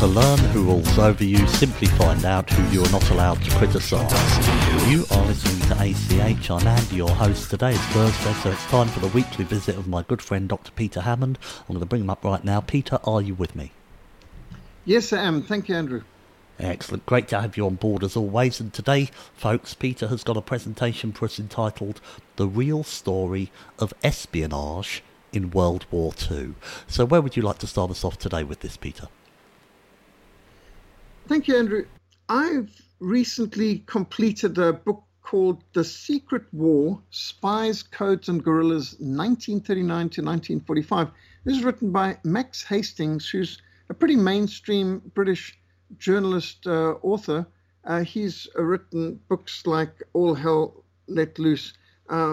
To learn who rules over you, simply find out who you're not allowed to criticise. You are listening to ACH. I'm Andy, your host. Today is Thursday, so it's time for the weekly visit of my good friend Dr. Peter Hammond. I'm going to bring him up right now. Peter, are you with me? Yes, I am. Thank you, Andrew. Excellent. Great to have you on board as always. And today, folks, Peter has got a presentation for us entitled The Real Story of Espionage in World War II. So where would you like to start us off today with this, Peter? Thank you, Andrew. I've recently completed a book called The Secret War, Spies, Codes and Guerrillas, 1939 to 1945. This is written by Max Hastings, who's a pretty mainstream British journalist, author. He's written books like All Hell Let Loose,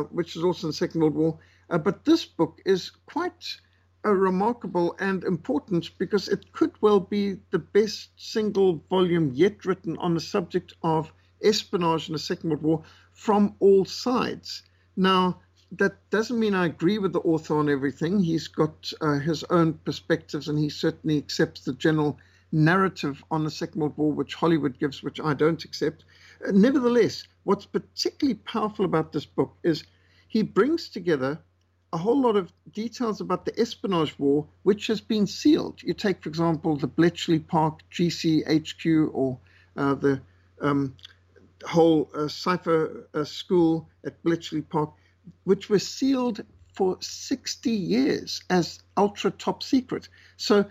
which is also in the Second World War. But this book is quite remarkable and important because it could well be the best single volume yet written on the subject of espionage in the Second World War from all sides. Now, that doesn't mean I agree with the author on everything. He's got his own perspectives, and he certainly accepts the general narrative on the Second World War, which Hollywood gives, which I don't accept. Nevertheless, what's particularly powerful about this book is he brings together a whole lot of details about the espionage war, which has been sealed. You take, for example, the Bletchley Park GCHQ, or the whole cipher school at Bletchley Park, which was sealed for 60 years as ultra top secret. So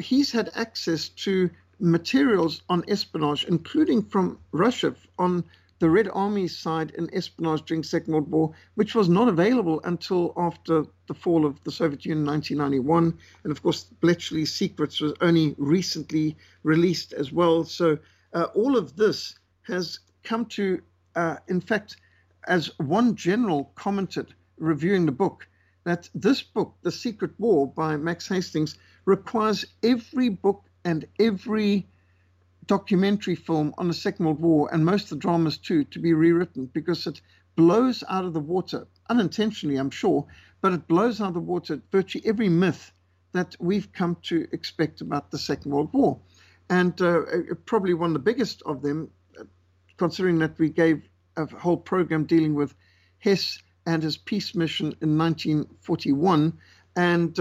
he's had access to materials on espionage, including from Russia on the Red Army side in espionage during the Second World War, which was not available until after the fall of the Soviet Union in 1991. And of course, Bletchley Secrets was only recently released as well. So all of this has come to, in fact, as one general commented reviewing the book, that this book, The Secret War by Max Hastings, requires every book and every documentary film on the Second World War, and most of the dramas too, to be rewritten, because it blows out of the water, unintentionally I'm sure, but it blows out of the water virtually every myth that we've come to expect about the Second World War. And probably one of the biggest of them, considering that we gave a whole program dealing with Hess and his peace mission in 1941, and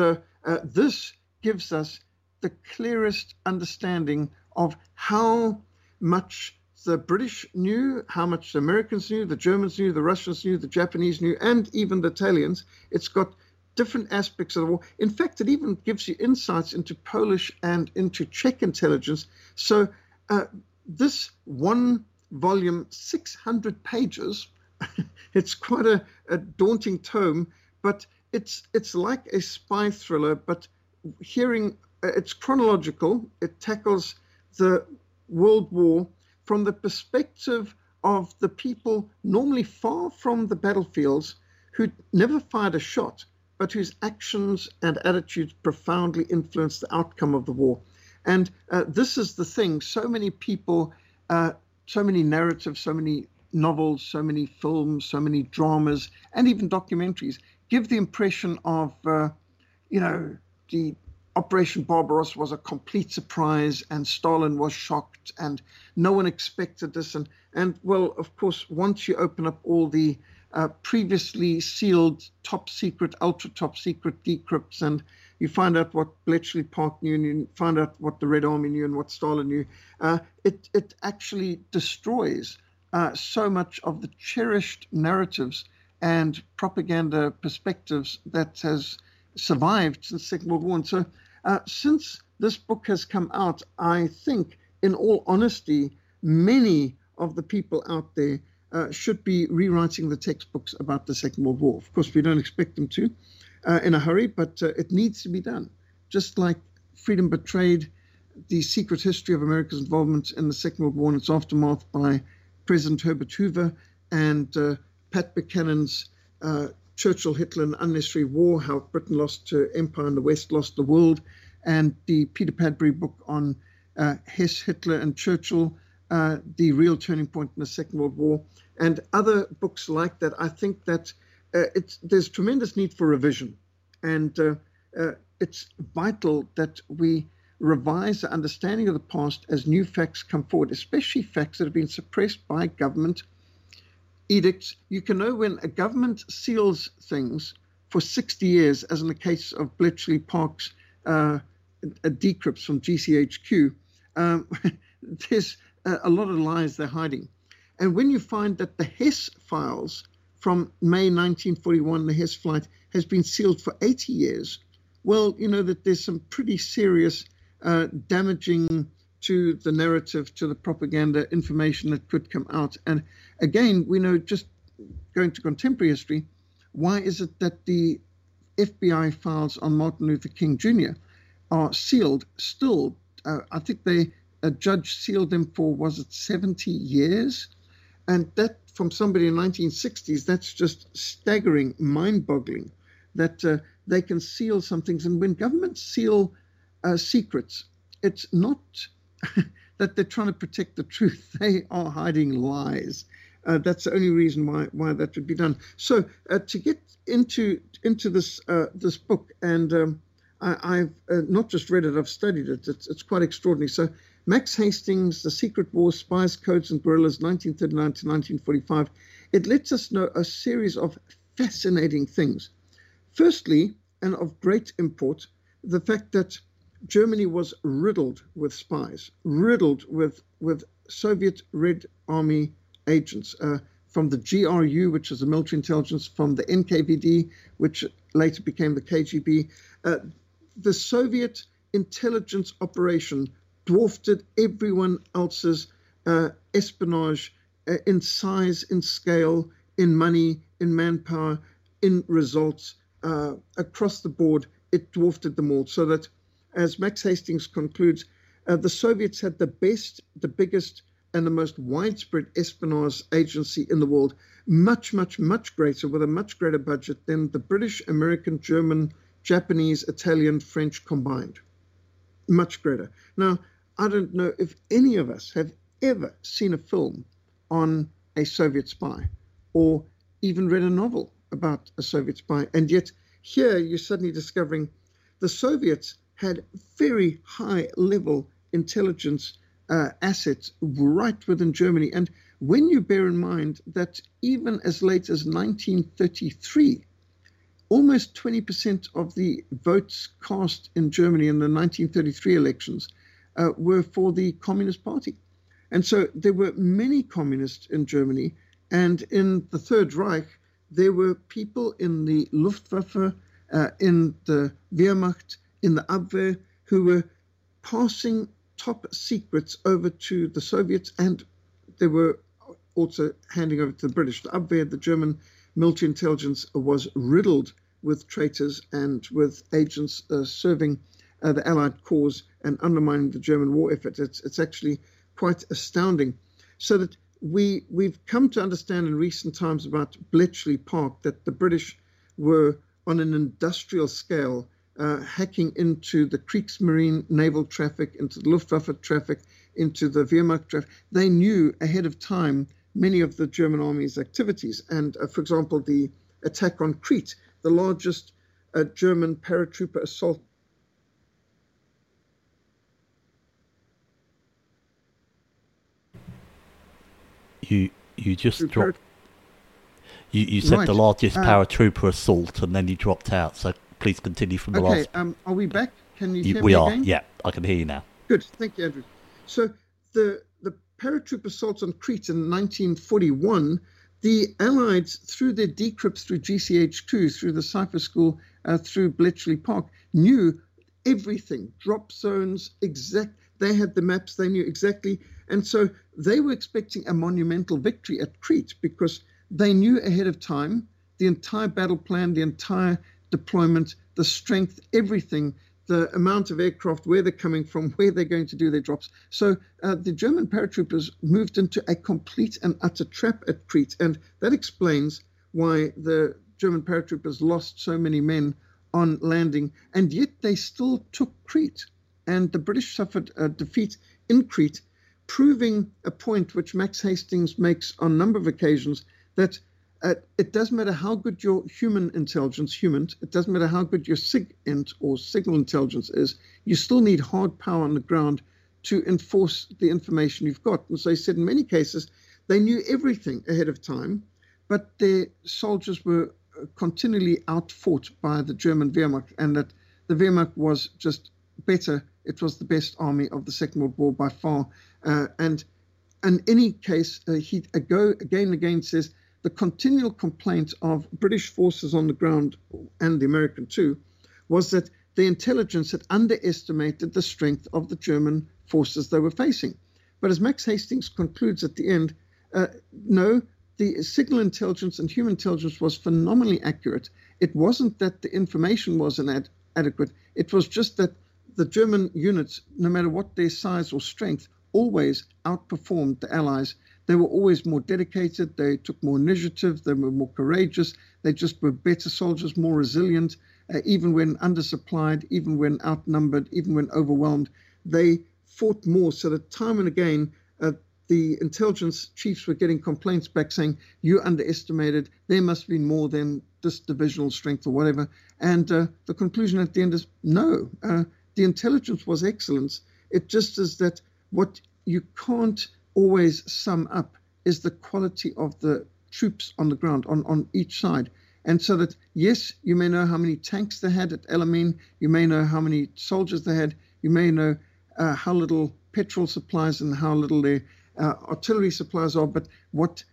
this gives us the clearest understanding of how much the British knew, how much the Americans knew, the Germans knew, the Russians knew, the Japanese knew, and even the Italians. It's got different aspects of the war. In fact, it even gives you insights into Polish and into Czech intelligence. So this one volume, 600 pages, it's quite a daunting tome, but it's like a spy thriller, but it's chronological. It tackles the World War from the perspective of the people normally far from the battlefields, who never fired a shot, but whose actions and attitudes profoundly influenced the outcome of the war. And this is the thing. So many people, so many narratives, so many novels, so many films, so many dramas, and even documentaries give the impression of, the Operation Barbarossa was a complete surprise, and Stalin was shocked, and no one expected this. And well, of course, once you open up all the previously sealed top secret, ultra top secret decrypts, and you find out what Bletchley Park knew, and you find out what the Red Army knew and what Stalin knew, it actually destroys so much of the cherished narratives and propaganda perspectives that has survived since the Second World War. And so since this book has come out, I think, in all honesty, many of the people out there should be rewriting the textbooks about the Second World War. Of course, we don't expect them to in a hurry, but it needs to be done. Just like Freedom Betrayed, The Secret History of America's Involvement in the Second World War and Its Aftermath by President Herbert Hoover, and Pat Buchanan's Churchill, Hitler, and Unnecessary War, How Britain Lost to Empire and the West Lost the World, and the Peter Padbury book on Hess, Hitler, and Churchill, The Real Turning Point in the Second World War, and other books like that. I think that there's tremendous need for revision, and it's vital that we revise the understanding of the past as new facts come forward, especially facts that have been suppressed by government edicts. You can know when a government seals things for 60 years, as in the case of Bletchley Park's decrypts from GCHQ, there's a lot of lies they're hiding. And when you find that the Hess files from May 1941, the Hess flight, has been sealed for 80 years, well, you know that there's some pretty serious damaging to the narrative, to the propaganda information that could come out. And again, we know, just going to contemporary history, why is it that the FBI files on Martin Luther King Jr. are sealed still? I think a judge sealed them for, was it 70 years? And that, from somebody in the 1960s, that's just staggering, mind-boggling, that they can seal some things. And when governments seal secrets, it's not that they're trying to protect the truth. They are hiding lies. That's the only reason why that would be done. So to get into this book, and I've not just read it, I've studied it. It's quite extraordinary. So Max Hastings, The Secret War, Spies, Codes, and Guerrillas, 1939 to 1945. It lets us know a series of fascinating things. Firstly, and of great import, the fact that Germany was riddled with spies, riddled with Soviet Red Army agents from the GRU, which is the military intelligence, from the NKVD, which later became the KGB. The Soviet intelligence operation dwarfed everyone else's espionage in size, in scale, in money, in manpower, in results across the board. It dwarfed them all, so that, as Max Hastings concludes, the Soviets had the best, the biggest, and the most widespread espionage agency in the world, much, much, much greater, with a much greater budget than the British, American, German, Japanese, Italian, French combined. Much greater. Now, I don't know if any of us have ever seen a film on a Soviet spy or even read a novel about a Soviet spy. And yet here you're suddenly discovering the Soviets had very high-level intelligence assets right within Germany. And when you bear in mind that even as late as 1933, almost 20% of the votes cast in Germany in the 1933 elections were for the Communist Party. And so there were many communists in Germany. And in the Third Reich, there were people in the Luftwaffe, in the Wehrmacht, in the Abwehr, who were passing top secrets over to the Soviets, and they were also handing over to the British. The Abwehr, the German military intelligence, was riddled with traitors and with agents serving the Allied cause and undermining the German war effort. It's actually quite astounding. So that we've come to understand in recent times about Bletchley Park that the British were on an industrial scale hacking into the Kriegsmarine naval traffic, into the Luftwaffe traffic, into the Wehrmacht traffic. They knew ahead of time many of the German army's activities. And for example, the attack on Crete, the largest German paratrooper assault You just dropped. You said the largest paratrooper assault, and then you dropped out. So please continue from the last. Okay, are we back? Can you hear me again? Yeah, I can hear you now. Good, thank you, Andrew. So the paratroop assaults on Crete in 1941, the Allies, through their decrypts through GCHQ, through the Cypher School, through Bletchley Park, knew everything, drop zones, exact. They had the maps, they knew exactly. And so they were expecting a monumental victory at Crete because they knew ahead of time the entire battle plan, the entire deployment, the strength, everything, the amount of aircraft, where they're coming from, where they're going to do their drops. So the German paratroopers moved into a complete and utter trap at Crete. And that explains why the German paratroopers lost so many men on landing. And yet they still took Crete. And the British suffered a defeat in Crete, proving a point which Max Hastings makes on a number of occasions, that it doesn't matter how good your human intelligence, it doesn't matter how good your SIGINT or signal intelligence is, you still need hard power on the ground to enforce the information you've got. And so he said in many cases, they knew everything ahead of time, but their soldiers were continually outfought by the German Wehrmacht, and that the Wehrmacht was just better. It was the best army of the Second World War by far. And in any case, he again says, the continual complaint of British forces on the ground, and the American too, was that the intelligence had underestimated the strength of the German forces they were facing. But as Max Hastings concludes at the end, no, the signal intelligence and human intelligence was phenomenally accurate. It wasn't that the information was inadequate. It was just that the German units, no matter what their size or strength, always outperformed the Allies. They were always more dedicated, they took more initiative, they were more courageous, they just were better soldiers, more resilient, even when undersupplied, even when outnumbered, even when overwhelmed. They fought more, so that time and again, the intelligence chiefs were getting complaints back saying, you underestimated, there must be more than this divisional strength or whatever. And the conclusion at the end is, no, the intelligence was excellence. It just is that what you can't always sum up is the quality of the troops on the ground, on each side. And so that, yes, you may know how many tanks they had at El Alamein, you may know how many soldiers they had, you may know how little petrol supplies and how little their artillery supplies are, but what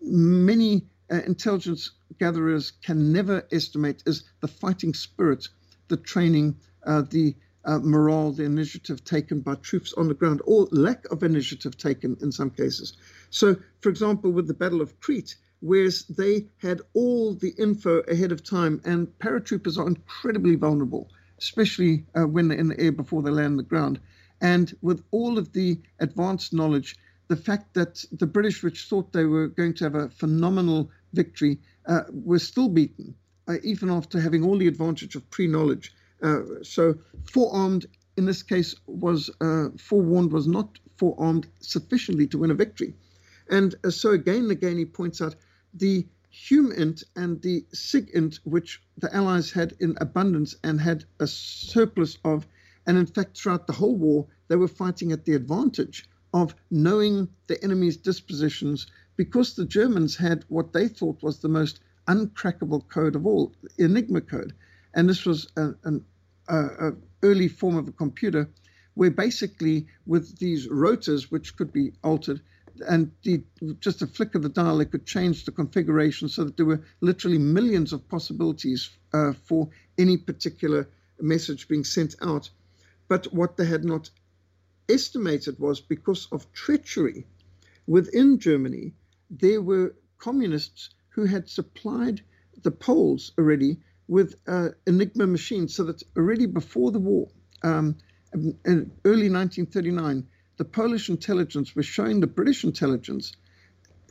many intelligence gatherers can never estimate is the fighting spirit, the training, the morale, the initiative taken by troops on the ground, or lack of initiative taken in some cases. So, for example, with the Battle of Crete, whereas they had all the info ahead of time, and paratroopers are incredibly vulnerable, especially when they're in the air before they land on the ground. And with all of the advanced knowledge, the fact that the British, which thought they were going to have a phenomenal victory, were still beaten, even after having all the advantage of pre-knowledge. So forearmed, in this case, was forewarned, was not forearmed sufficiently to win a victory. And so again, he points out the HUMINT and the SIGINT, which the Allies had in abundance and had a surplus of, and in fact, throughout the whole war, they were fighting at the advantage of knowing the enemy's dispositions, because the Germans had what they thought was the most uncrackable code of all, the Enigma code. And this was an early form of a computer where basically with these rotors, which could be altered, and just a flick of the dial, they could change the configuration so that there were literally millions of possibilities for any particular message being sent out. But what they had not estimated was, because of treachery within Germany, there were communists who had supplied the Poles already with Enigma machines, so that already before the war, in early 1939, the Polish intelligence was showing the British intelligence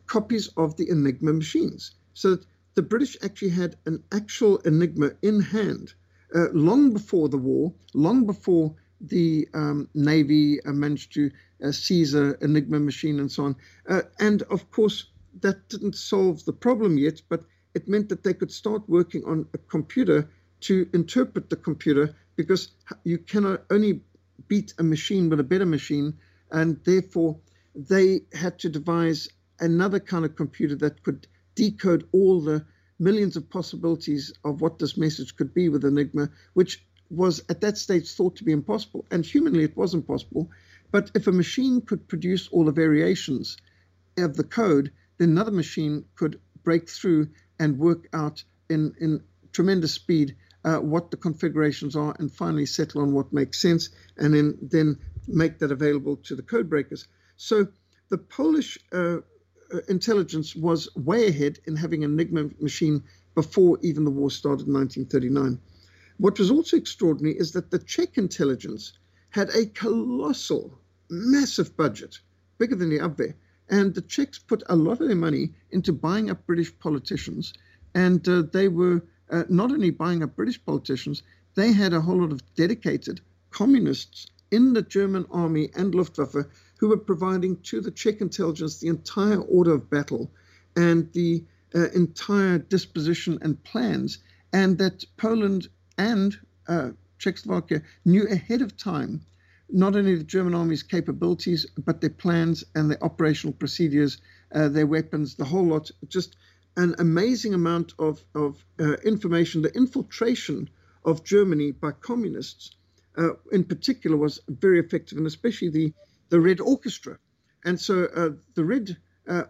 copies of the Enigma machines, so that the British actually had an actual Enigma in hand long before the war, long before the Navy managed to seize an Enigma machine and so on. And of course, that didn't solve the problem yet, but it meant that they could start working on a computer to interpret the computer, because you cannot only beat a machine with a better machine, and therefore they had to devise another kind of computer that could decode all the millions of possibilities of what this message could be with Enigma, which was at that stage thought to be impossible. And humanly, it wasn't possible. But if a machine could produce all the variations of the code, then another machine could break through and work out in tremendous speed what the configurations are, and finally settle on what makes sense, and then make that available to the code breakers. So the Polish intelligence was way ahead in having an Enigma machine before even the war started in 1939. What was also extraordinary is that the Czech intelligence had a colossal, massive budget, bigger than the Abwehr, and the Czechs put a lot of their money into buying up British politicians, and they were not only buying up British politicians, they had a whole lot of dedicated communists in the German army and Luftwaffe who were providing to the Czech intelligence the entire order of battle and the entire disposition and plans, and that Poland and Czechoslovakia knew ahead of time not only the German army's capabilities, but their plans and their operational procedures, their weapons, the whole lot, just an amazing amount of information. The infiltration of Germany by communists in particular was very effective, and especially the Red Orchestra. And so the Red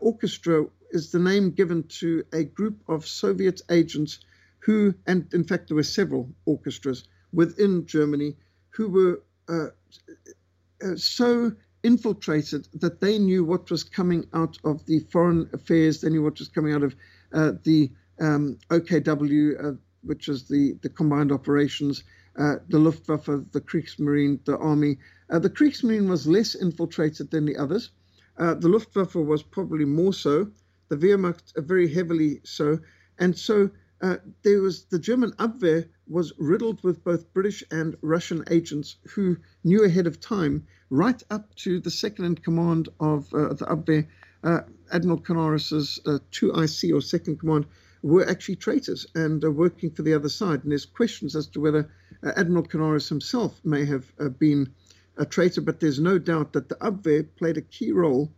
Orchestra is the name given to a group of Soviet agents who, and in fact there were several orchestras within Germany, who were so infiltrated that they knew what was coming out of the foreign affairs, they knew what was coming out of the OKW, which is the combined operations, the Luftwaffe, the Kriegsmarine, the army. The Kriegsmarine was less infiltrated than the others. The Luftwaffe was probably more so. The Wehrmacht very heavily so. And so there was the German Abwehr was riddled with both British and Russian agents who knew ahead of time, right up to the second in command of the Abwehr, Admiral Canaris's 2IC or second command, were actually traitors and working for the other side. And there's questions as to whether Admiral Canaris himself may have been a traitor, but there's no doubt that the Abwehr played a key role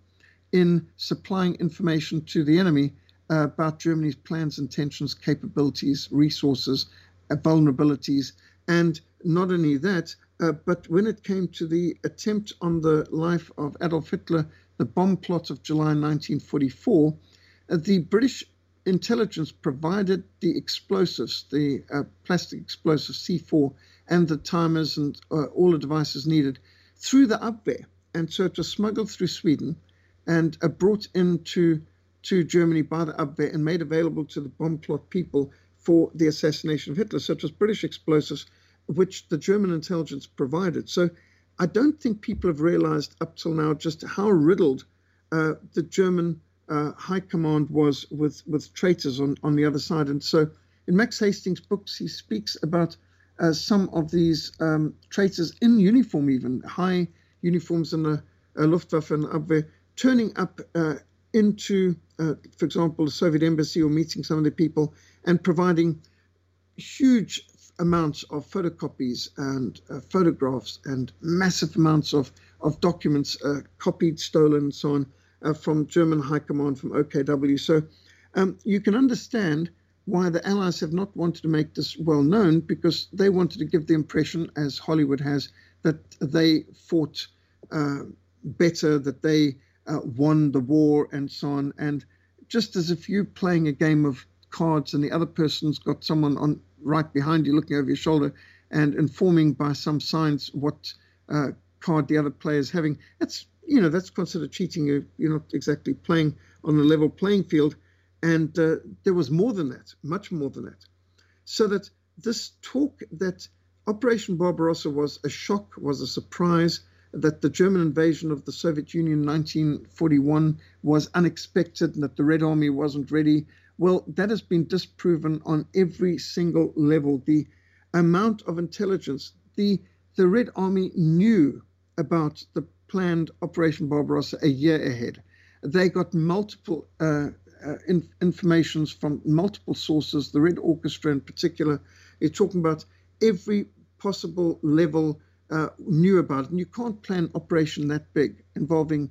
in supplying information to the enemy about Germany's plans, intentions, capabilities, resources, vulnerabilities. And not only that, but when it came to the attempt on the life of Adolf Hitler, the bomb plot of July 1944, the British intelligence provided the explosives, the plastic explosive C4, and the timers and all the devices needed through the Abwehr. And so it was smuggled through Sweden and brought into Germany by the Abwehr and made available to the bomb plot people for the assassination of Hitler. So it was British explosives, which the German intelligence provided. So I don't think people have realized up till now just how riddled the German high command was with traitors on the other side. And so in Max Hastings' books, he speaks about some of these traitors in uniform, even high uniforms in the Luftwaffe and Abwehr, turning up into, for example, the Soviet embassy or meeting some of the people and providing huge amounts of photocopies and photographs and massive amounts of documents copied, stolen, and so on from German high command, from OKW. So you can understand why the Allies have not wanted to make this well known, because they wanted to give the impression, as Hollywood has, that they fought better, that they won the war and so on. And just as if you're playing a game of cards and the other person's got someone on right behind you looking over your shoulder and informing by some signs what card the other player is having, that's considered cheating. You're not exactly playing on the level playing field. And there was more than that, much more than that. So that this talk that Operation Barbarossa was a shock, was a surprise, that the German invasion of the Soviet Union in 1941 was unexpected and that the Red Army wasn't ready, well, that has been disproven on every single level. The amount of intelligence, the Red Army knew about the planned Operation Barbarossa a year ahead. They got multiple informations from multiple sources, the Red Orchestra in particular. You're talking about every possible level knew about it. And you can't plan an operation that big involving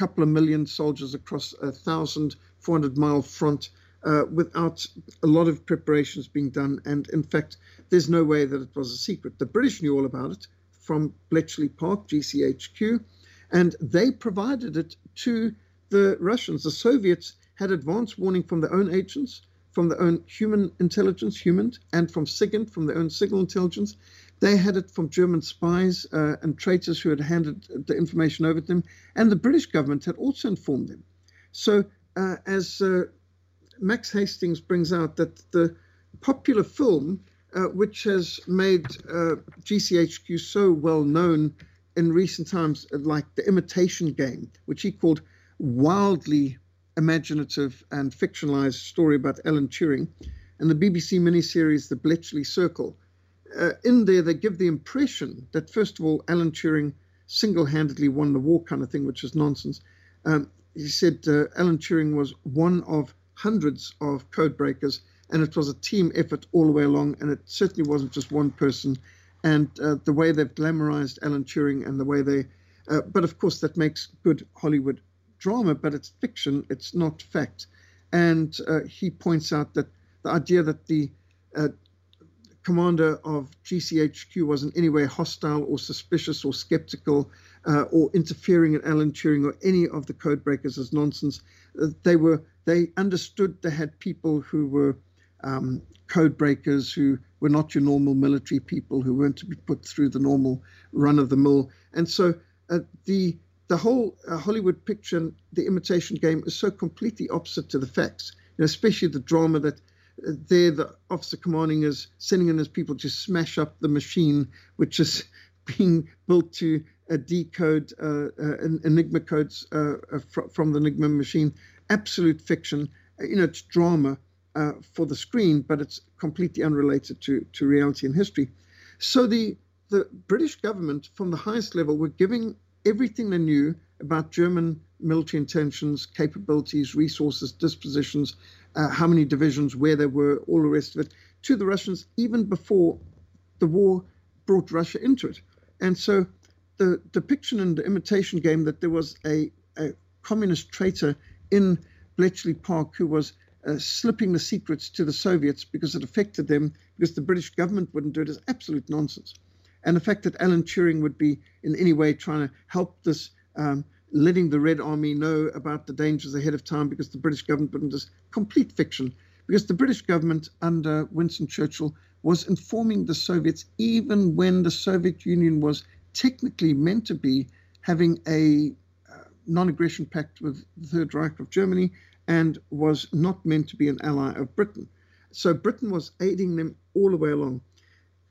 couple of million soldiers across a 1,400-mile front without a lot of preparations being done. And in fact, there's no way that it was a secret. The British knew all about it from Bletchley Park, GCHQ, and they provided it to the Russians. The Soviets had advance warning from their own agents, from their own human intelligence, and from SIGINT, from their own signal intelligence. They had it from German spies and traitors who had handed the information over to them. And the British government had also informed them. So as Max Hastings brings out, that the popular film, which has made GCHQ so well known in recent times, like The Imitation Game, which he called wildly imaginative and fictionalized story about Alan Turing, and the BBC miniseries The Bletchley Circle. In there, they give the impression that, first of all, Alan Turing single-handedly won the war kind of thing, which is nonsense. He said Alan Turing was one of hundreds of code breakers, and it was a team effort all the way along, and it certainly wasn't just one person. And the way they've glamorized Alan Turing and the way they... but, of course, that makes good Hollywood drama, but it's fiction, it's not fact. And he points out that the idea that the commander of GCHQ was in any way hostile or suspicious or skeptical or interfering in Alan Turing or any of the code breakers is nonsense. They understood they had people who were code breakers, who were not your normal military people, who weren't to be put through the normal run of the mill. And so the whole Hollywood picture, The Imitation Game, is so completely opposite to the facts, and especially the drama that there the officer commanding is sending in his people to smash up the machine, which is being built to decode Enigma codes from the Enigma machine. Absolute fiction. You know, it's drama for the screen, but it's completely unrelated to reality and history. So the British government, from the highest level, were giving everything they knew about German military intentions, capabilities, resources, dispositions, how many divisions, where they were, all the rest of it, to the Russians even before the war brought Russia into it. And so the depiction in The Imitation Game that there was a communist traitor in Bletchley Park who was slipping the secrets to the Soviets because it affected them, because the British government wouldn't do it, is absolute nonsense. And the fact that Alan Turing would be in any way trying to help this, letting the Red Army know about the dangers ahead of time because the British government wouldn't, is complete fiction. Because the British government under Winston Churchill was informing the Soviets even when the Soviet Union was technically meant to be having a non-aggression pact with the Third Reich of Germany and was not meant to be an ally of Britain. So Britain was aiding them all the way along.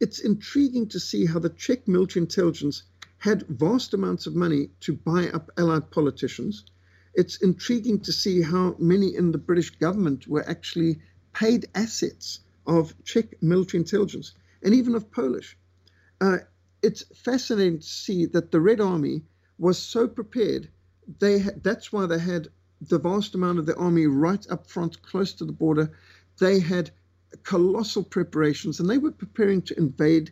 It's intriguing to see how the Czech military intelligence had vast amounts of money to buy up Allied politicians. It's intriguing to see how many in the British government were actually paid assets of Czech military intelligence, and even of Polish. It's fascinating to see that the Red Army was so prepared. That's why they had the vast amount of the army right up front, close to the border. They had colossal preparations, and they were preparing to invade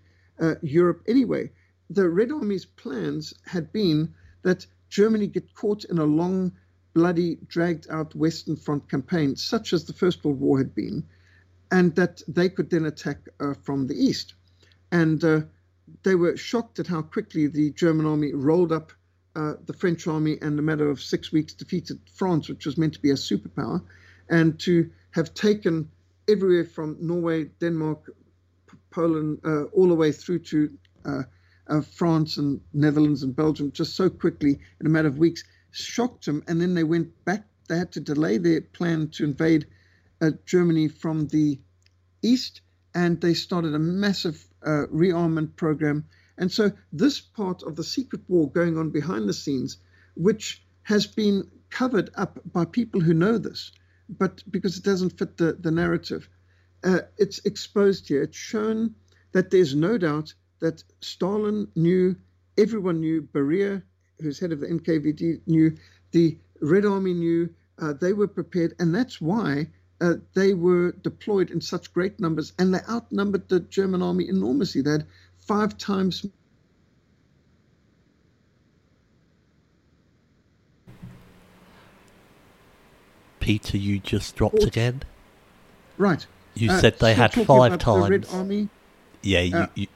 Europe anyway. The Red Army's plans had been that Germany get caught in a long, bloody, dragged-out Western Front campaign, such as the First World War had been, and that they could then attack from the east. And they were shocked at how quickly the German army rolled up the French army and in a matter of 6 weeks defeated France, which was meant to be a superpower, and to have taken everywhere from Norway, Denmark, Poland, all the way through to France and Netherlands and Belgium just so quickly in a matter of weeks, shocked them. And then they went back. They had to delay their plan to invade Germany from the east, and they started a massive rearmament program. And so this part of the secret war going on behind the scenes, which has been covered up by people who know this, but because it doesn't fit the narrative, it's exposed here. It's shown that there's no doubt that Stalin knew, everyone knew, Beria, who's head of the NKVD, knew, the Red Army knew, they were prepared, and that's why they were deployed in such great numbers, and they outnumbered the German army enormously. They had 5 times... Peter, you just dropped again. Right. You said they had five times. The Red Army. Yeah, you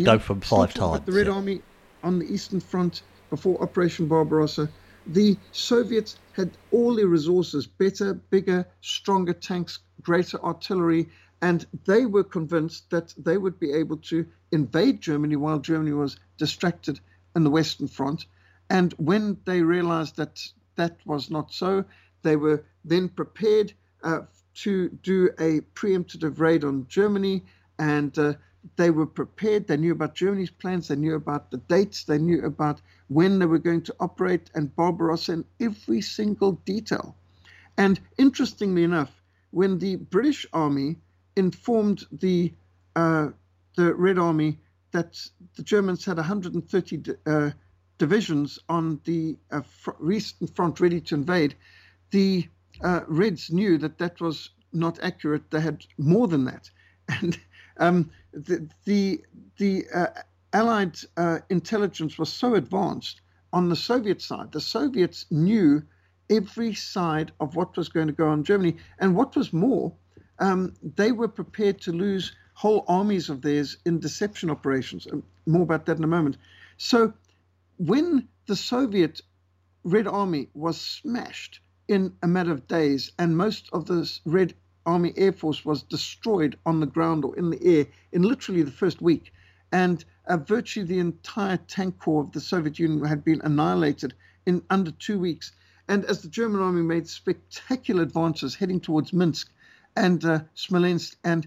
go from five times. The Red Army on the Eastern Front before Operation Barbarossa. The Soviets had all their resources, better, bigger, stronger tanks, greater artillery, and they were convinced that they would be able to invade Germany while Germany was distracted in the Western Front. And when they realized that that was not so, they were then prepared to do a preemptive raid on Germany, and they were prepared. They knew about Germany's plans. They knew about the dates. They knew about when they were going to operate, and Barbarossa in every single detail. And interestingly enough, when the British Army informed the Red Army that the Germans had 130 divisions on the Eastern Front ready to invade, the Reds knew that that was not accurate. They had more than that. And the Allied intelligence was so advanced on the Soviet side. The Soviets knew every side of what was going to go on in Germany. And what was more, they were prepared to lose whole armies of theirs in deception operations. More about that in a moment. So when the Soviet Red Army was smashed in a matter of days, and most of the Red Army Air Force was destroyed on the ground or in the air in literally the first week, and virtually the entire tank corps of the Soviet Union had been annihilated in under 2 weeks. And as the German army made spectacular advances heading towards Minsk and Smolensk, and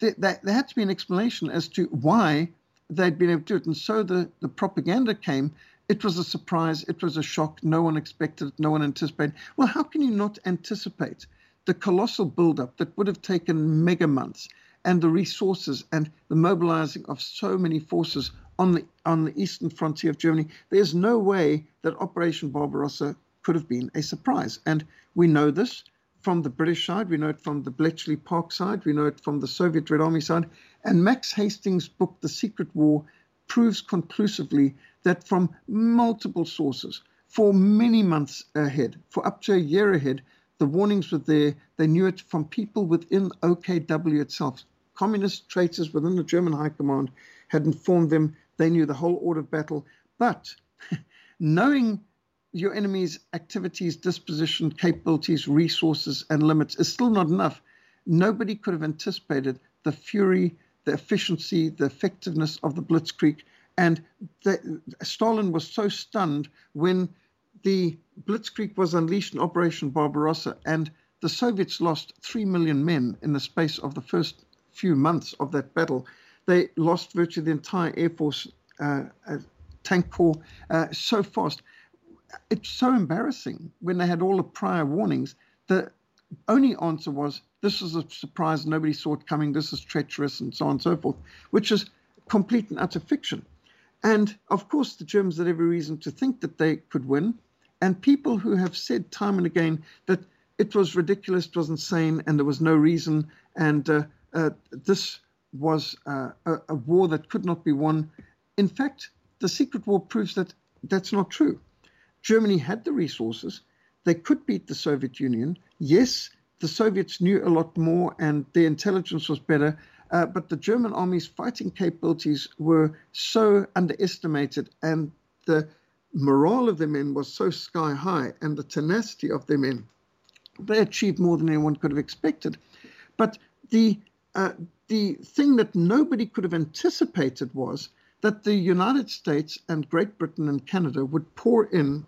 there had to be an explanation as to why they'd been able to do it. And so the propaganda came. It was a surprise. It was a shock. No one expected it. No one anticipated. Well, how can you not anticipate the colossal buildup that would have taken mega months, and the resources and the mobilizing of so many forces on the eastern frontier of Germany? There's no way that Operation Barbarossa could have been a surprise. And we know this from the British side. We know it from the Bletchley Park side. We know it from the Soviet Red Army side. And Max Hastings' book, The Secret War, proves conclusively that from multiple sources, for many months ahead, for up to a year ahead, the warnings were there. They knew it from people within OKW itself. Communist traitors within the German high command had informed them. They knew the whole order of battle. But knowing your enemy's activities, disposition, capabilities, resources, and limits is still not enough. Nobody could have anticipated the fury, the efficiency, the effectiveness of the Blitzkrieg. And Stalin was so stunned when the Blitzkrieg was unleashed in Operation Barbarossa, and the Soviets lost 3 million men in the space of the first few months of that battle. They lost virtually the entire Air Force tank corps so fast. It's so embarrassing when they had all the prior warnings. The only answer was, this is a surprise, nobody saw it coming, this is treacherous, and so on and so forth, which is complete and utter fiction. And, of course, the Germans had every reason to think that they could win. And people who have said time and again that it was ridiculous, it was insane, and there was no reason, and this was a war that could not be won. In fact, the Secret War proves that that's not true. Germany had the resources. They could beat the Soviet Union. Yes, the Soviets knew a lot more, and their intelligence was better. But the German army's fighting capabilities were so underestimated, and the morale of their men was so sky high, and the tenacity of their men, they achieved more than anyone could have expected. But the thing that nobody could have anticipated was that the United States and Great Britain and Canada would pour in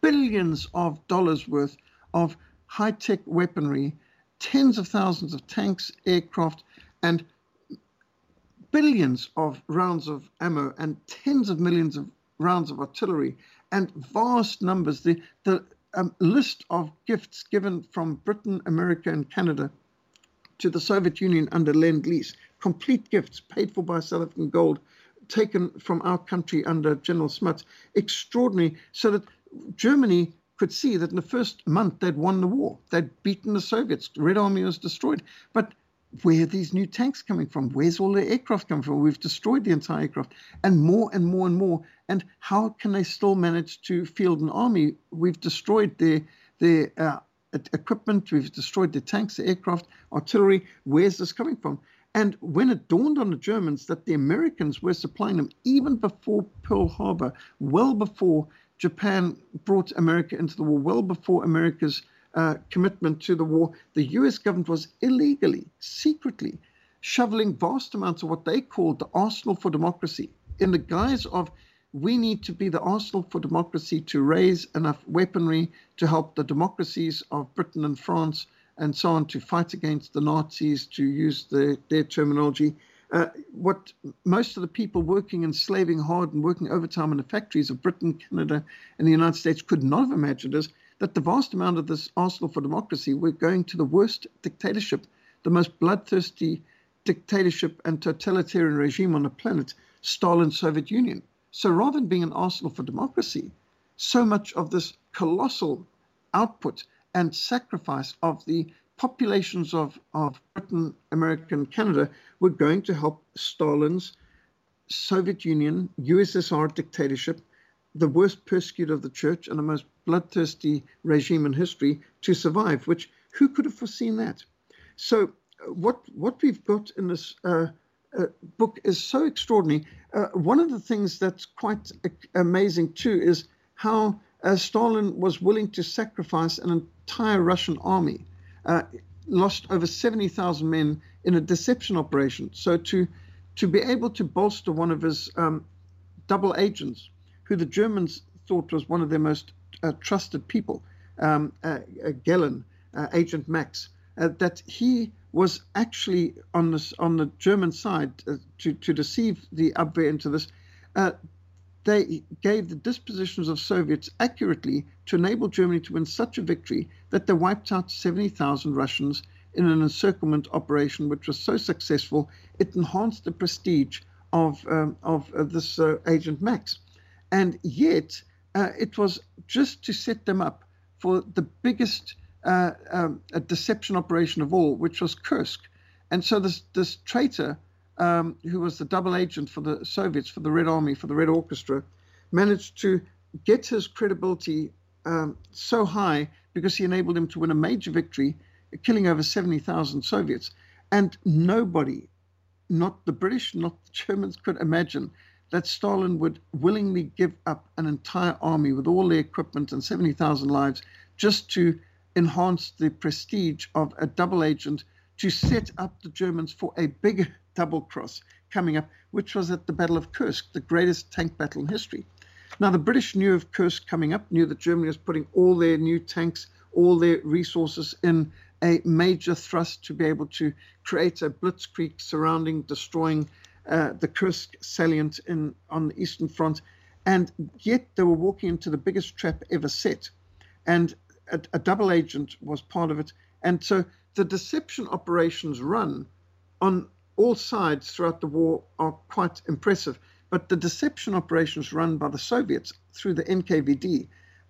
billions of dollars worth of high-tech weaponry, tens of thousands of tanks, aircraft, and billions of rounds of ammo and tens of millions of rounds of artillery and vast numbers. The list of gifts given from Britain, America, and Canada to the Soviet Union under Lend-Lease, complete gifts paid for by South African gold, taken from our country under General Smuts, extraordinary, so that Germany could see that in the first month they'd won the war. They'd beaten the Soviets. The Red Army was destroyed. But where are these new tanks coming from? Where's all their aircraft coming from? We've destroyed the entire aircraft, and more and more and more. And how can they still manage to field an army? We've destroyed their equipment, we've destroyed the tanks, the aircraft, artillery. Where's this coming from? And when it dawned on the Germans that the Americans were supplying them even before Pearl Harbor, well before Japan brought America into the war, well before America's commitment to the war, the U.S. government was illegally, secretly, shoveling vast amounts of what they called the arsenal for democracy in the guise of, we need to be the arsenal for democracy to raise enough weaponry to help the democracies of Britain and France and so on to fight against the Nazis, to use their terminology. What most of the people working and slaving hard and working overtime in the factories of Britain, Canada, and the United States could not have imagined is that the vast amount of this arsenal for democracy were going to the worst dictatorship, the most bloodthirsty dictatorship and totalitarian regime on the planet, Stalin's Soviet Union. So rather than being an arsenal for democracy, so much of this colossal output and sacrifice of the populations of Britain, America, and Canada were going to help Stalin's Soviet Union, USSR dictatorship, the worst persecutor of the church and the most bloodthirsty regime in history to survive, which who could have foreseen that? So what we've got in this book is so extraordinary. One of the things that's quite amazing too is how Stalin was willing to sacrifice an entire Russian army, lost over 70,000 men in a deception operation. So to be able to bolster one of his double agents, who the Germans thought was one of their most trusted people, Gehlen, Agent Max, that he was actually on the German side to deceive the Abwehr into this. They gave the dispositions of Soviets accurately to enable Germany to win such a victory that they wiped out 70,000 Russians in an encirclement operation, which was so successful, it enhanced the prestige of this Agent Max. And yet, it was just to set them up for the biggest a deception operation of all, which was Kursk. And so this traitor, who was the double agent for the Soviets, for the Red Army, for the Red Orchestra, managed to get his credibility so high because he enabled him to win a major victory, killing over 70,000 Soviets. And nobody, not the British, not the Germans, could imagine that Stalin would willingly give up an entire army with all their equipment and 70,000 lives just to enhanced the prestige of a double agent to set up the Germans for a bigger double cross coming up, which was at the Battle of Kursk, the greatest tank battle in history. Now, the British knew of Kursk coming up, knew that Germany was putting all their new tanks, all their resources in a major thrust to be able to create a blitzkrieg surrounding, destroying the Kursk salient on the Eastern Front. And yet they were walking into the biggest trap ever set. And a double agent was part of it. And so the deception operations run on all sides throughout the war are quite impressive. But the deception operations run by the Soviets through the NKVD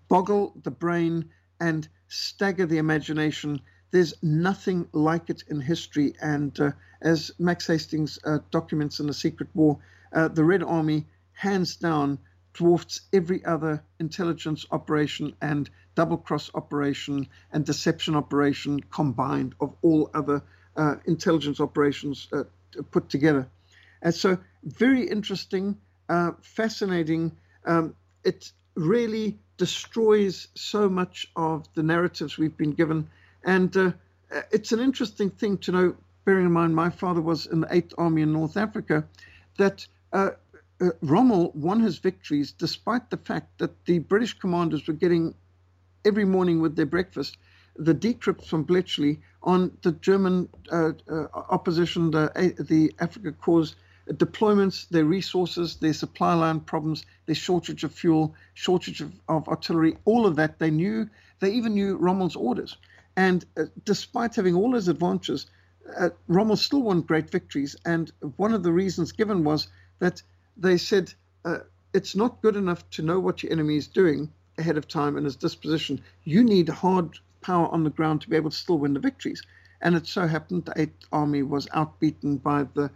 boggle the brain and stagger the imagination. There's nothing like it in history. And as Max Hastings documents in The Secret War, the Red Army, hands down, dwarfs every other intelligence operation and double-cross operation and deception operation combined of all other intelligence operations put together. And so very interesting, fascinating. It really destroys so much of the narratives we've been given. And it's an interesting thing to know, bearing in mind my father was in the Eighth Army in North Africa, that Rommel won his victories despite the fact that the British commanders were getting every morning with their breakfast the decrypts from Bletchley on the German opposition, the Africa Corps deployments, their resources, their supply line problems, their shortage of fuel, shortage of artillery, all of that they knew. They even knew Rommel's orders. And despite having all his advantages, Rommel still won great victories. And one of the reasons given was that they said, it's not good enough to know what your enemy is doing ahead of time and his disposition. You need hard power on the ground to be able to still win the victories. And it so happened the Eighth Army was outbeaten by the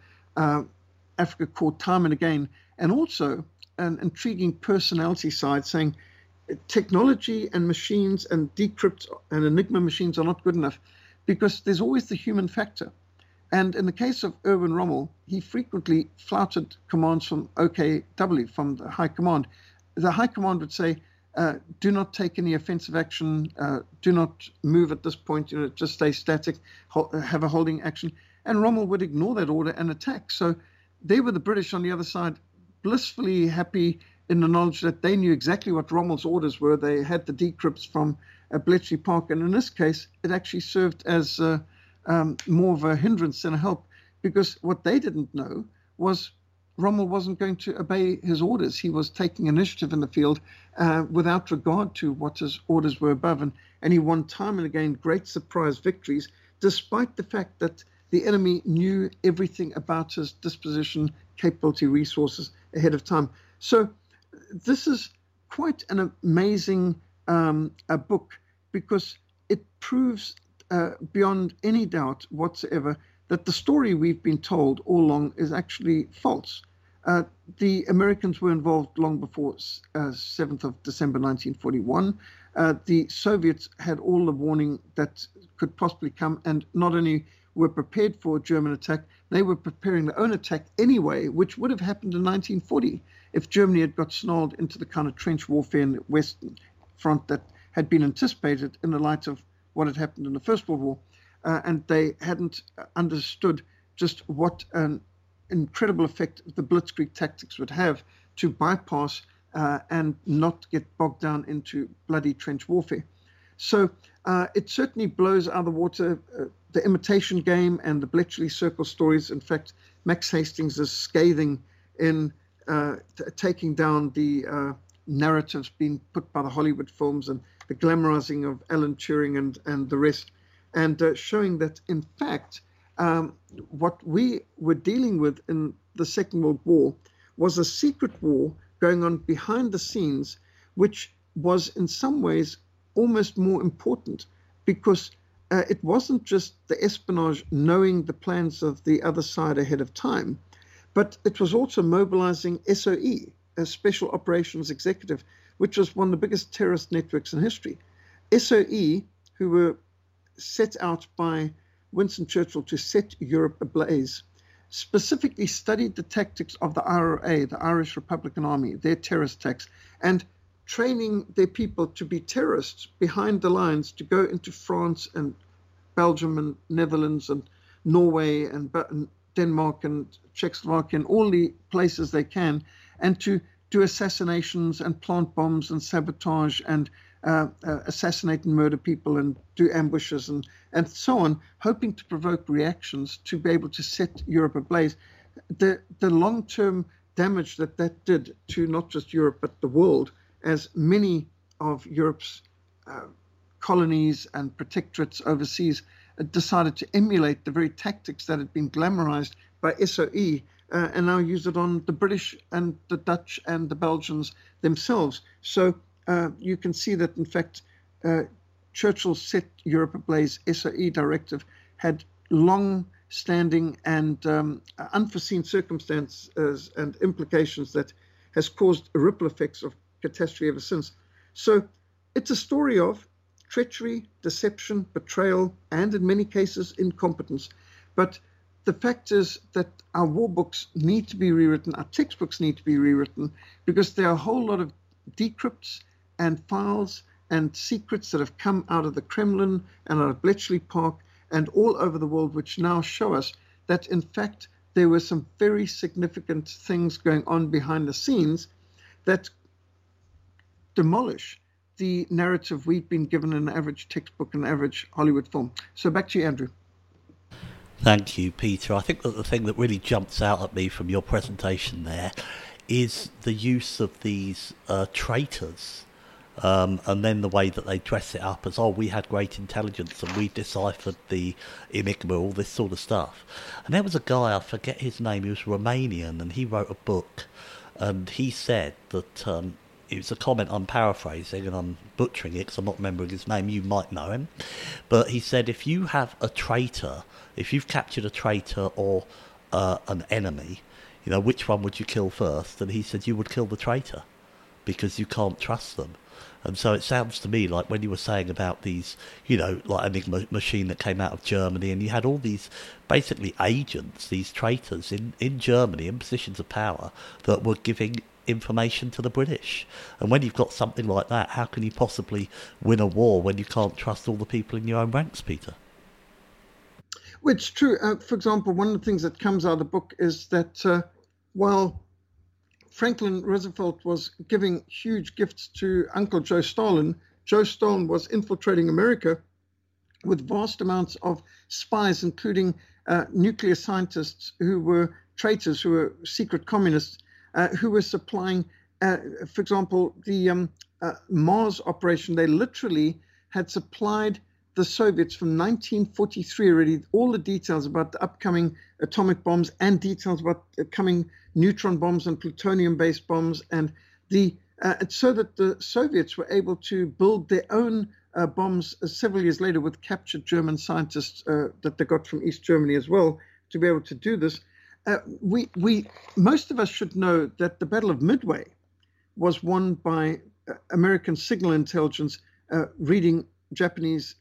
Africa Corps time and again. And also an intriguing personality side saying, technology and machines and decrypt and Enigma machines are not good enough because there's always the human factor. And in the case of Erwin Rommel, he frequently flouted commands from OKW, from the high command. The high command would say, do not take any offensive action, do not move at this point, you know, just stay static, have a holding action. And Rommel would ignore that order and attack. So they were the British on the other side, blissfully happy in the knowledge that they knew exactly what Rommel's orders were. They had the decrypts from Bletchley Park. And in this case, it actually served as more of a hindrance than a help, because what they didn't know was Rommel wasn't going to obey his orders. He was taking initiative in the field without regard to what his orders were above. And he won time and again great surprise victories, despite the fact that the enemy knew everything about his disposition, capability, resources ahead of time. So this is quite an amazing a book, because it proves beyond any doubt whatsoever that the story we've been told all along is actually false. The Americans were involved long before 7th of December 1941. The Soviets had all the warning that could possibly come, and not only were prepared for a German attack, they were preparing their own attack anyway, which would have happened in 1940 if Germany had got snarled into the kind of trench warfare in the Western Front that had been anticipated in the light of what had happened in the First World War. And they hadn't understood just what an incredible effect the blitzkrieg tactics would have to bypass and not get bogged down into bloody trench warfare. So it certainly blows out of the water The Imitation Game and the Bletchley Circle stories. In fact, Max Hastings is scathing in taking down the narratives being put by the Hollywood films and the glamorizing of Alan Turing and the rest, and showing that, in fact, what we were dealing with in the Second World War was a secret war going on behind the scenes, which was in some ways almost more important, because it wasn't just the espionage knowing the plans of the other side ahead of time, but it was also mobilizing SOE, a Special Operations Executive, which was one of the biggest terrorist networks in history. SOE, who were set out by Winston Churchill to set Europe ablaze, specifically studied the tactics of the IRA, the Irish Republican Army, their terrorist attacks, and training their people to be terrorists behind the lines, to go into France and Belgium and Netherlands and Norway and Denmark and Czechoslovakia and all the places they can, and to do assassinations and plant bombs and sabotage and assassinate and murder people and do ambushes and so on, hoping to provoke reactions to be able to set Europe ablaze. The long-term damage that that did to not just Europe but the world, as many of Europe's colonies and protectorates overseas decided to emulate the very tactics that had been glamorized by SOE and now use it on the British and the Dutch and the Belgians themselves. So you can see that, in fact, Churchill's Set Europe Ablaze SOE directive had long-standing and unforeseen circumstances and implications that has caused ripple effects of catastrophe ever since. So it's a story of treachery, deception, betrayal, and in many cases, incompetence. But the fact is that our war books need to be rewritten, our textbooks need to be rewritten, because there are a whole lot of decrypts and files and secrets that have come out of the Kremlin and out of Bletchley Park and all over the world, which now show us that, in fact, there were some very significant things going on behind the scenes that demolish the narrative we've been given in an average textbook and average Hollywood film. So back to you, Andrew. Thank you, Peter. I think that the thing that really jumps out at me from your presentation there is the use of these traitors and then the way that they dress it up as, oh, we had great intelligence and we deciphered the Enigma, all this sort of stuff. And there was a guy, I forget his name, he was Romanian, and he wrote a book, and he said that... it was a comment I'm paraphrasing and I'm butchering it because I'm not remembering his name. You might know him. But he said, if you have a traitor, if you've captured a traitor or an enemy, you know, which one would you kill first? And he said, you would kill the traitor because you can't trust them. And so it sounds to me like when you were saying about these, you know, like Enigma machine that came out of Germany, and you had all these basically agents, these traitors in Germany in positions of power that were giving information to the British. And when you've got something like that, how can you possibly win a war when you can't trust all the people in your own ranks, Peter? Well, it's true. For example, one of the things that comes out of the book is that while Franklin Roosevelt was giving huge gifts to Uncle Joe Stalin, Joe Stalin was infiltrating America with vast amounts of spies, including nuclear scientists who were traitors, who were secret communists, who were supplying, for example, the Mars operation. They literally had supplied the Soviets from 1943 already, all the details about the upcoming atomic bombs and details about the coming neutron bombs and plutonium-based bombs. And so that the Soviets were able to build their own bombs several years later with captured German scientists that they got from East Germany as well to be able to do this. Most of us should know that the Battle of Midway was won by American signal intelligence reading Japanese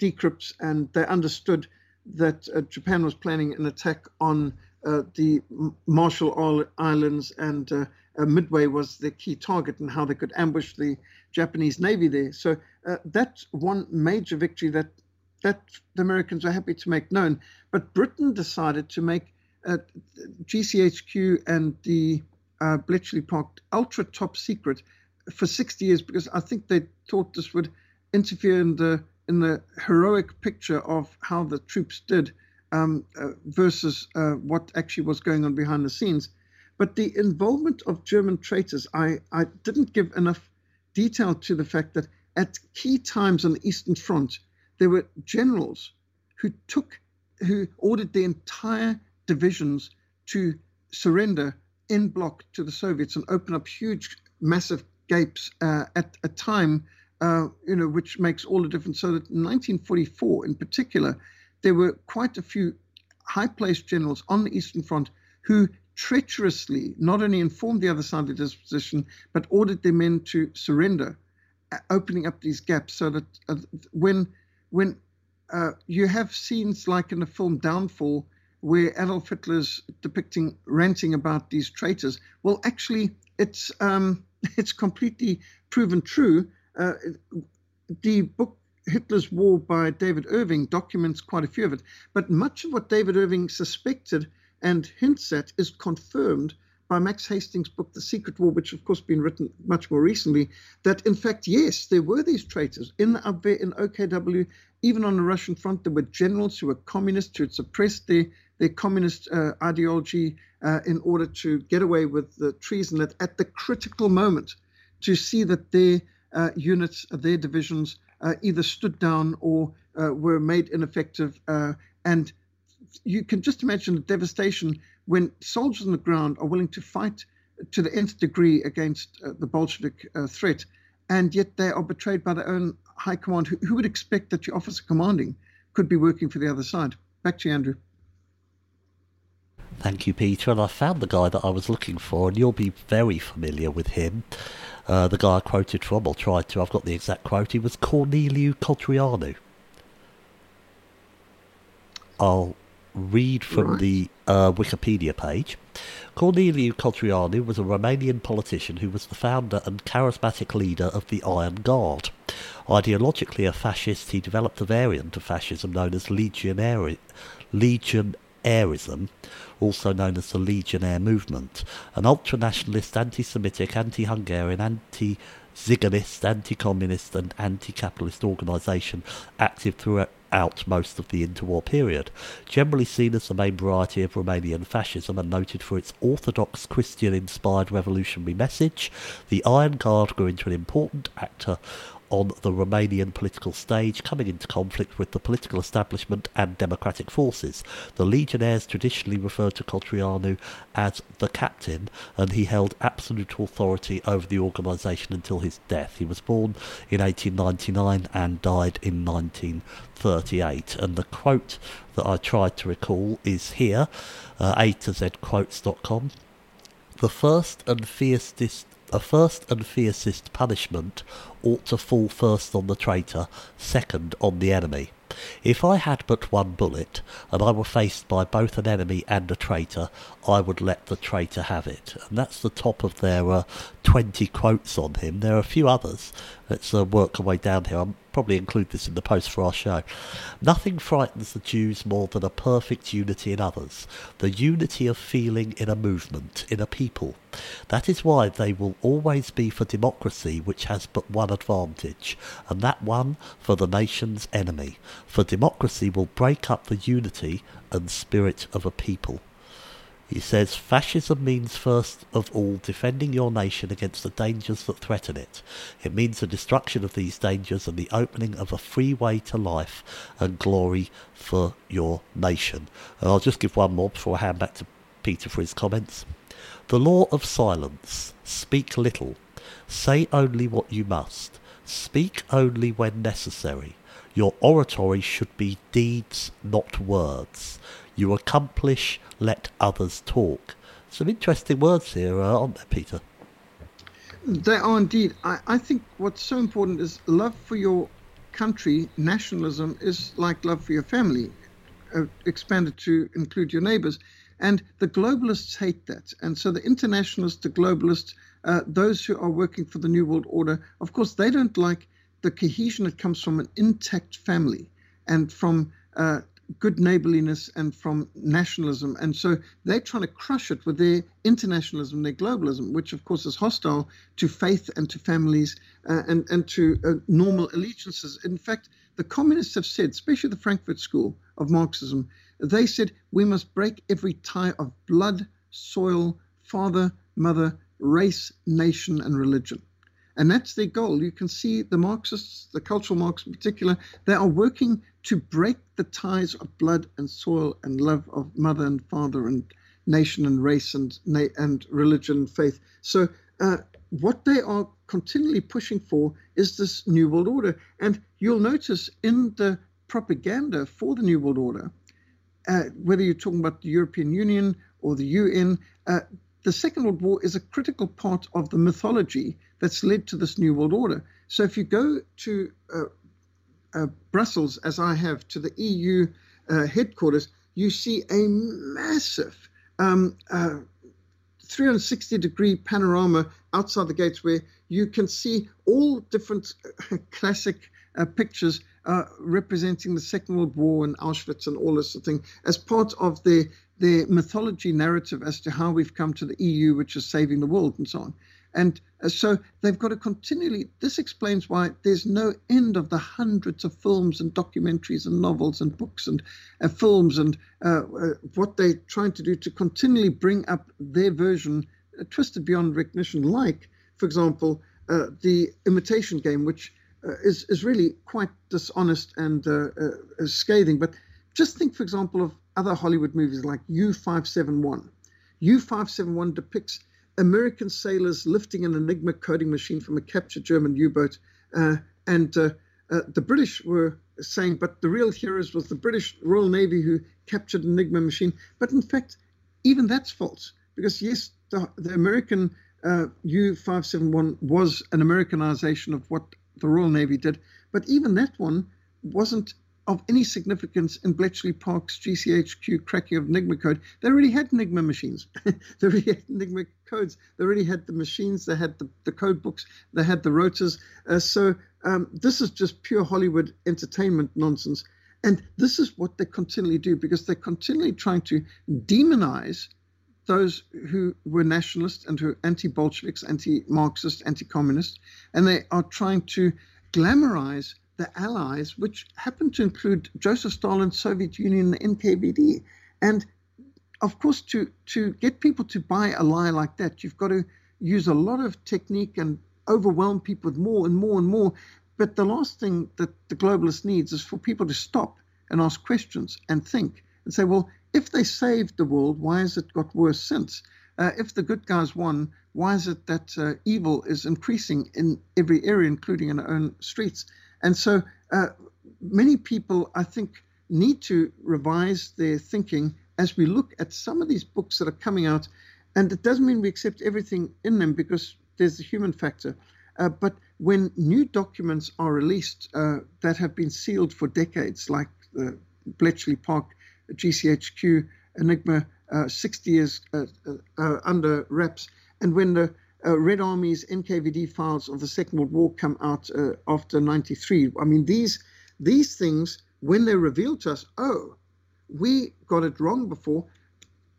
decrypts, and they understood that Japan was planning an attack on the Marshall Islands, and Midway was the key target and how they could ambush the Japanese Navy there. So that's one major victory that the Americans were happy to make known. But Britain decided to make GCHQ and the Bletchley Park ultra top secret for 60 years, because I think they thought this would interfere in the heroic picture of how the troops did versus what actually was going on behind the scenes. But the involvement of German traitors, I didn't give enough detail to the fact that at key times on the Eastern Front, there were generals who ordered the entire divisions to surrender in block to the Soviets and open up huge, massive gapes at a time, which makes all the difference. So that in 1944, in particular, there were quite a few high-placed generals on the Eastern Front who treacherously not only informed the other side of this position, but ordered their men to surrender, opening up these gaps so that when you have scenes like in the film Downfall, where Adolf Hitler's ranting about these traitors. Well, actually, it's completely proven true. The book Hitler's War by David Irving documents quite a few of it, but much of what David Irving suspected and hints at is confirmed by Max Hastings' book, The Secret War, which, of course, been written much more recently, that, in fact, yes, there were these traitors in the Abwehr, in OKW, even on the Russian front. There were generals who were communists who had suppressed their communist ideology in order to get away with the treason, that at the critical moment to see that their units, their divisions either stood down or were made ineffective. And you can just imagine the devastation when soldiers on the ground are willing to fight to the nth degree against the Bolshevik threat, and yet they are betrayed by their own high command. Who would expect that your officer commanding could be working for the other side? Back to you, Andrew. Thank you, Peter. And I found the guy that I was looking for, and you'll be very familiar with him. The guy I quoted from, or tried to, I've got the exact quote, he was Corneliu Codreanu. I'll read from the Wikipedia page. Corneliu Codreanu was a Romanian politician who was the founder and charismatic leader of the Iron Guard. Ideologically a fascist, he developed a variant of fascism known as Legionairism, also known as the Legionnaire movement, an ultranationalist, anti-Semitic, anti-Hungarian, anti-Ziganist, anti-communist and anti-capitalist organisation active throughout most of the interwar period, generally seen as the main variety of Romanian fascism and noted for its orthodox Christian-inspired revolutionary message. The Iron Guard grew into an important actor on the Romanian political stage, coming into conflict with the political establishment and democratic forces. The legionnaires traditionally referred to Codreanu as the captain, and he held absolute authority over the organisation until his death. He was born in 1899 and died in 1938. And the quote that I tried to recall is here, A to Z quotes.com. The first and fiercest A first and fiercest punishment ought to fall first on the traitor, second on the enemy. If I had but one bullet, and I were faced by both an enemy and a traitor, I would let the traitor have it. And that's the top of their 20 quotes on him. There are a few others. Let's work our way down here. I'll probably include this in the post for our show. Nothing frightens the Jews more than a perfect unity in others, the unity of feeling in a movement, in a people. That is why they will always be for democracy, which has but one advantage, and that one for the nation's enemy. For democracy will break up the unity and spirit of a people. He says, fascism means first of all defending your nation against the dangers that threaten it. It means the destruction of these dangers and the opening of a free way to life and glory for your nation. And I'll just give one more before I hand back to Peter for his comments. The law of silence. Speak little. Say only what you must. Speak only when necessary. Your oratory should be deeds, not words. You accomplish, let others talk. Some interesting words here, aren't there, Peter? They are indeed. I think what's so important is love for your country. Nationalism is like love for your family, expanded to include your neighbours. And the globalists hate that. And so the internationalists, the globalists, those who are working for the New World Order, of course, they don't like the cohesion that comes from an intact family and from good neighborliness and from nationalism. And so they're trying to crush it with their internationalism, their globalism, which, of course, is hostile to faith and to families and to normal allegiances. In fact, the communists have said, especially the Frankfurt School of Marxism, they said we must break every tie of blood, soil, father, mother, race, nation, and religion. And that's their goal. You can see the Marxists, the cultural Marxists in particular, they are working to break the ties of blood and soil and love of mother and father and nation and race and religion and faith. So what they are continually pushing for is this New World Order. And you'll notice in the propaganda for the New World Order, whether you're talking about the European Union or the UN, the Second World War is a critical part of the mythology that's led to this New World Order. So if you go to Brussels, as I have, to the EU headquarters, you see a massive 360-degree panorama outside the gates where you can see all different classic pictures representing the Second World War and Auschwitz and all this sort of thing as part of their mythology narrative as to how we've come to the EU, which is saving the world and so on. And so they've got to continually, this explains why there's no end of the hundreds of films and documentaries and novels and books and films and what they're trying to do to continually bring up their version, twisted beyond recognition, like, for example, The Imitation Game, which is really quite dishonest and scathing. But just think, for example, of other Hollywood movies like U-571. U-571 depicts American sailors lifting an Enigma coding machine from a captured German U-boat. And the British were saying, but the real heroes was the British Royal Navy who captured an Enigma machine. But in fact, even that's false. Because yes, the American U-571 was an Americanization of what the Royal Navy did. But even that one wasn't of any significance in Bletchley Park's GCHQ cracking of Enigma code. They already had Enigma machines. They already had Enigma codes. They already had the machines. They had the code books. They had the rotors. So this is just pure Hollywood entertainment nonsense. And this is what they continually do, because they're continually trying to demonize those who were nationalists and who were anti-Bolsheviks, anti-Marxist, anti-communist. And they are trying to glamorize the Allies, which happen to include Joseph Stalin, Soviet Union, the NKVD. And, of course, to get people to buy a lie like that, you've got to use a lot of technique and overwhelm people with more and more and more. But the last thing that the globalist needs is for people to stop and ask questions and think and say, well, if they saved the world, why has it got worse since? If the good guys won, why is it that evil is increasing in every area, including in our own streets? And so many people, I think, need to revise their thinking as we look at some of these books that are coming out. And it doesn't mean we accept everything in them, because there's the human factor. But when new documents are released that have been sealed for decades, like the Bletchley Park, GCHQ, Enigma, 60 years under wraps, and when the Red Army's NKVD files of the Second World War come out after 93, I mean, these things, when they're revealed to us, oh, we got it wrong before.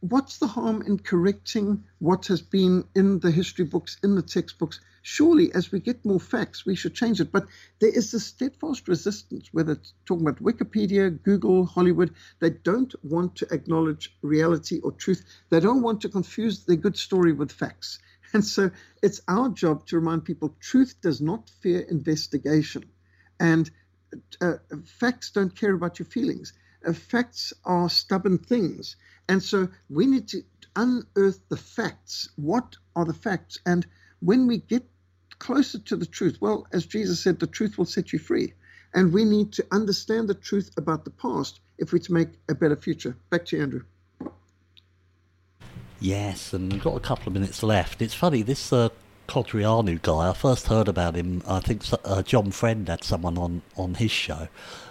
What's the harm in correcting what has been in the history books, in the textbooks? Surely, as we get more facts, we should change it. But there is this steadfast resistance, whether it's talking about Wikipedia, Google, Hollywood, they don't want to acknowledge reality or truth. They don't want to confuse their good story with facts. And so it's our job to remind people truth does not fear investigation. And facts don't care about your feelings. Facts are stubborn things. And so we need to unearth the facts. What are the facts? And when we get closer to the truth, well, as Jesus said, the truth will set you free. And we need to understand the truth about the past if we're to make a better future. Back to you, Andrew. Yes, and we've got a couple of minutes left. It's funny, this Codreanu guy, I first heard about him, I think John Friend had someone on his show.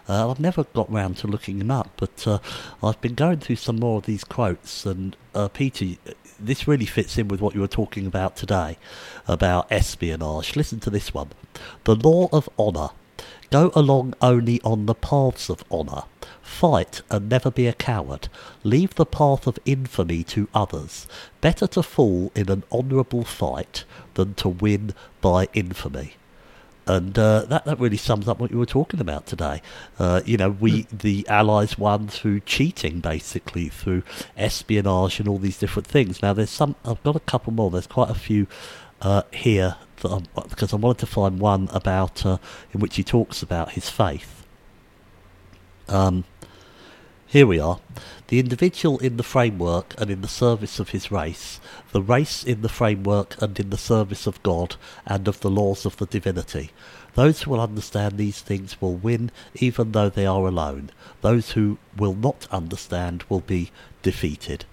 I've never got round to looking him up, but I've been going through some more of these quotes, and Peter, this really fits in with what you were talking about today, about espionage. Listen to this one. The law of honour. Go along only on the paths of honour. Fight and never be a coward. Leave the path of infamy to others. Better to fall in an honourable fight than to win by infamy. And that really sums up what you were talking about today. The Allies won through cheating, basically, through espionage and all these different things. Now, there's some. I've got a couple more. There's quite a few here, because I wanted to find one about in which he talks about his faith. Here we are. The individual in the framework and in the service of his race, the race in the framework and in the service of God and of the laws of the divinity. Those who will understand these things will win, even though they are alone. Those who will not understand will be defeated.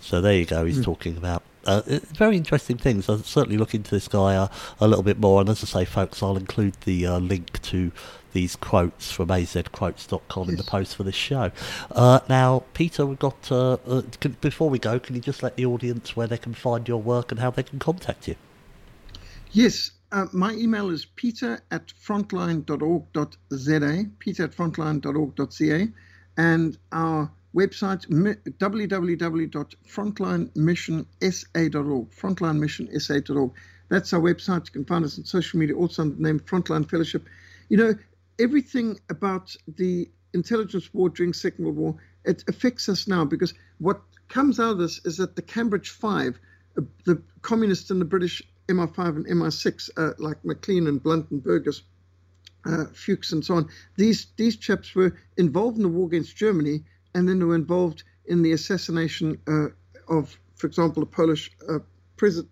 So there you go, he's talking about very interesting things. I'll certainly look into this guy a little bit more. And as I say, folks, I'll include the link to these quotes from azquotes.com in the post for this show. Now, Peter, we've got. Before we go, can you just let the audience where they can find your work and how they can contact you? Yes. My email is peter@frontline.org.za, peter@frontline.org.ca, and our website, www.frontlinemissionsa.org, frontlinemissionsa.org. That's our website. You can find us on social media, also under the name Frontline Fellowship. You know, everything about the intelligence war during Second World War, it affects us now, because what comes out of this is that the Cambridge Five, the communists and the British MI5 and MI6, like Maclean and Blunt and Burgess, Fuchs and so on, these chaps were involved in the war against Germany, and then they were involved in the assassination of, for example, the Polish president,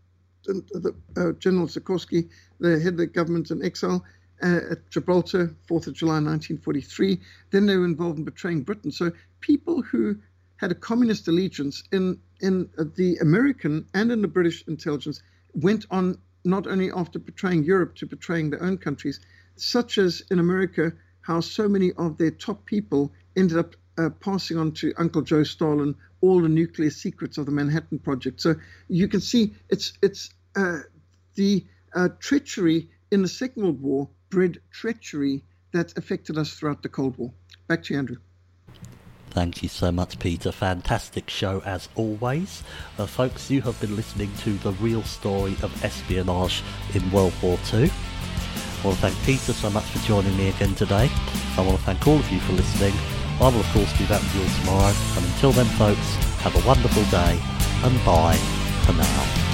General Sikorski, the head of the government in exile at Gibraltar, 4th of July 1943. Then they were involved in betraying Britain. So people who had a communist allegiance in the American and in the British intelligence went on not only after betraying Europe to betraying their own countries, such as in America, how so many of their top people ended up passing on to Uncle Joe Stalin all the nuclear secrets of the Manhattan Project. So you can see it's the treachery in the Second World War bred treachery that affected us throughout the Cold War. Back to you, Andrew. Thank you so much, Peter. Fantastic show as always. Folks, you have been listening to The Real Story of Espionage in World War II. I want to thank Peter so much for joining me again today. I want to thank all of you for listening. I will, of course, be back with you all tomorrow. And until then, folks, have a wonderful day, and bye for now.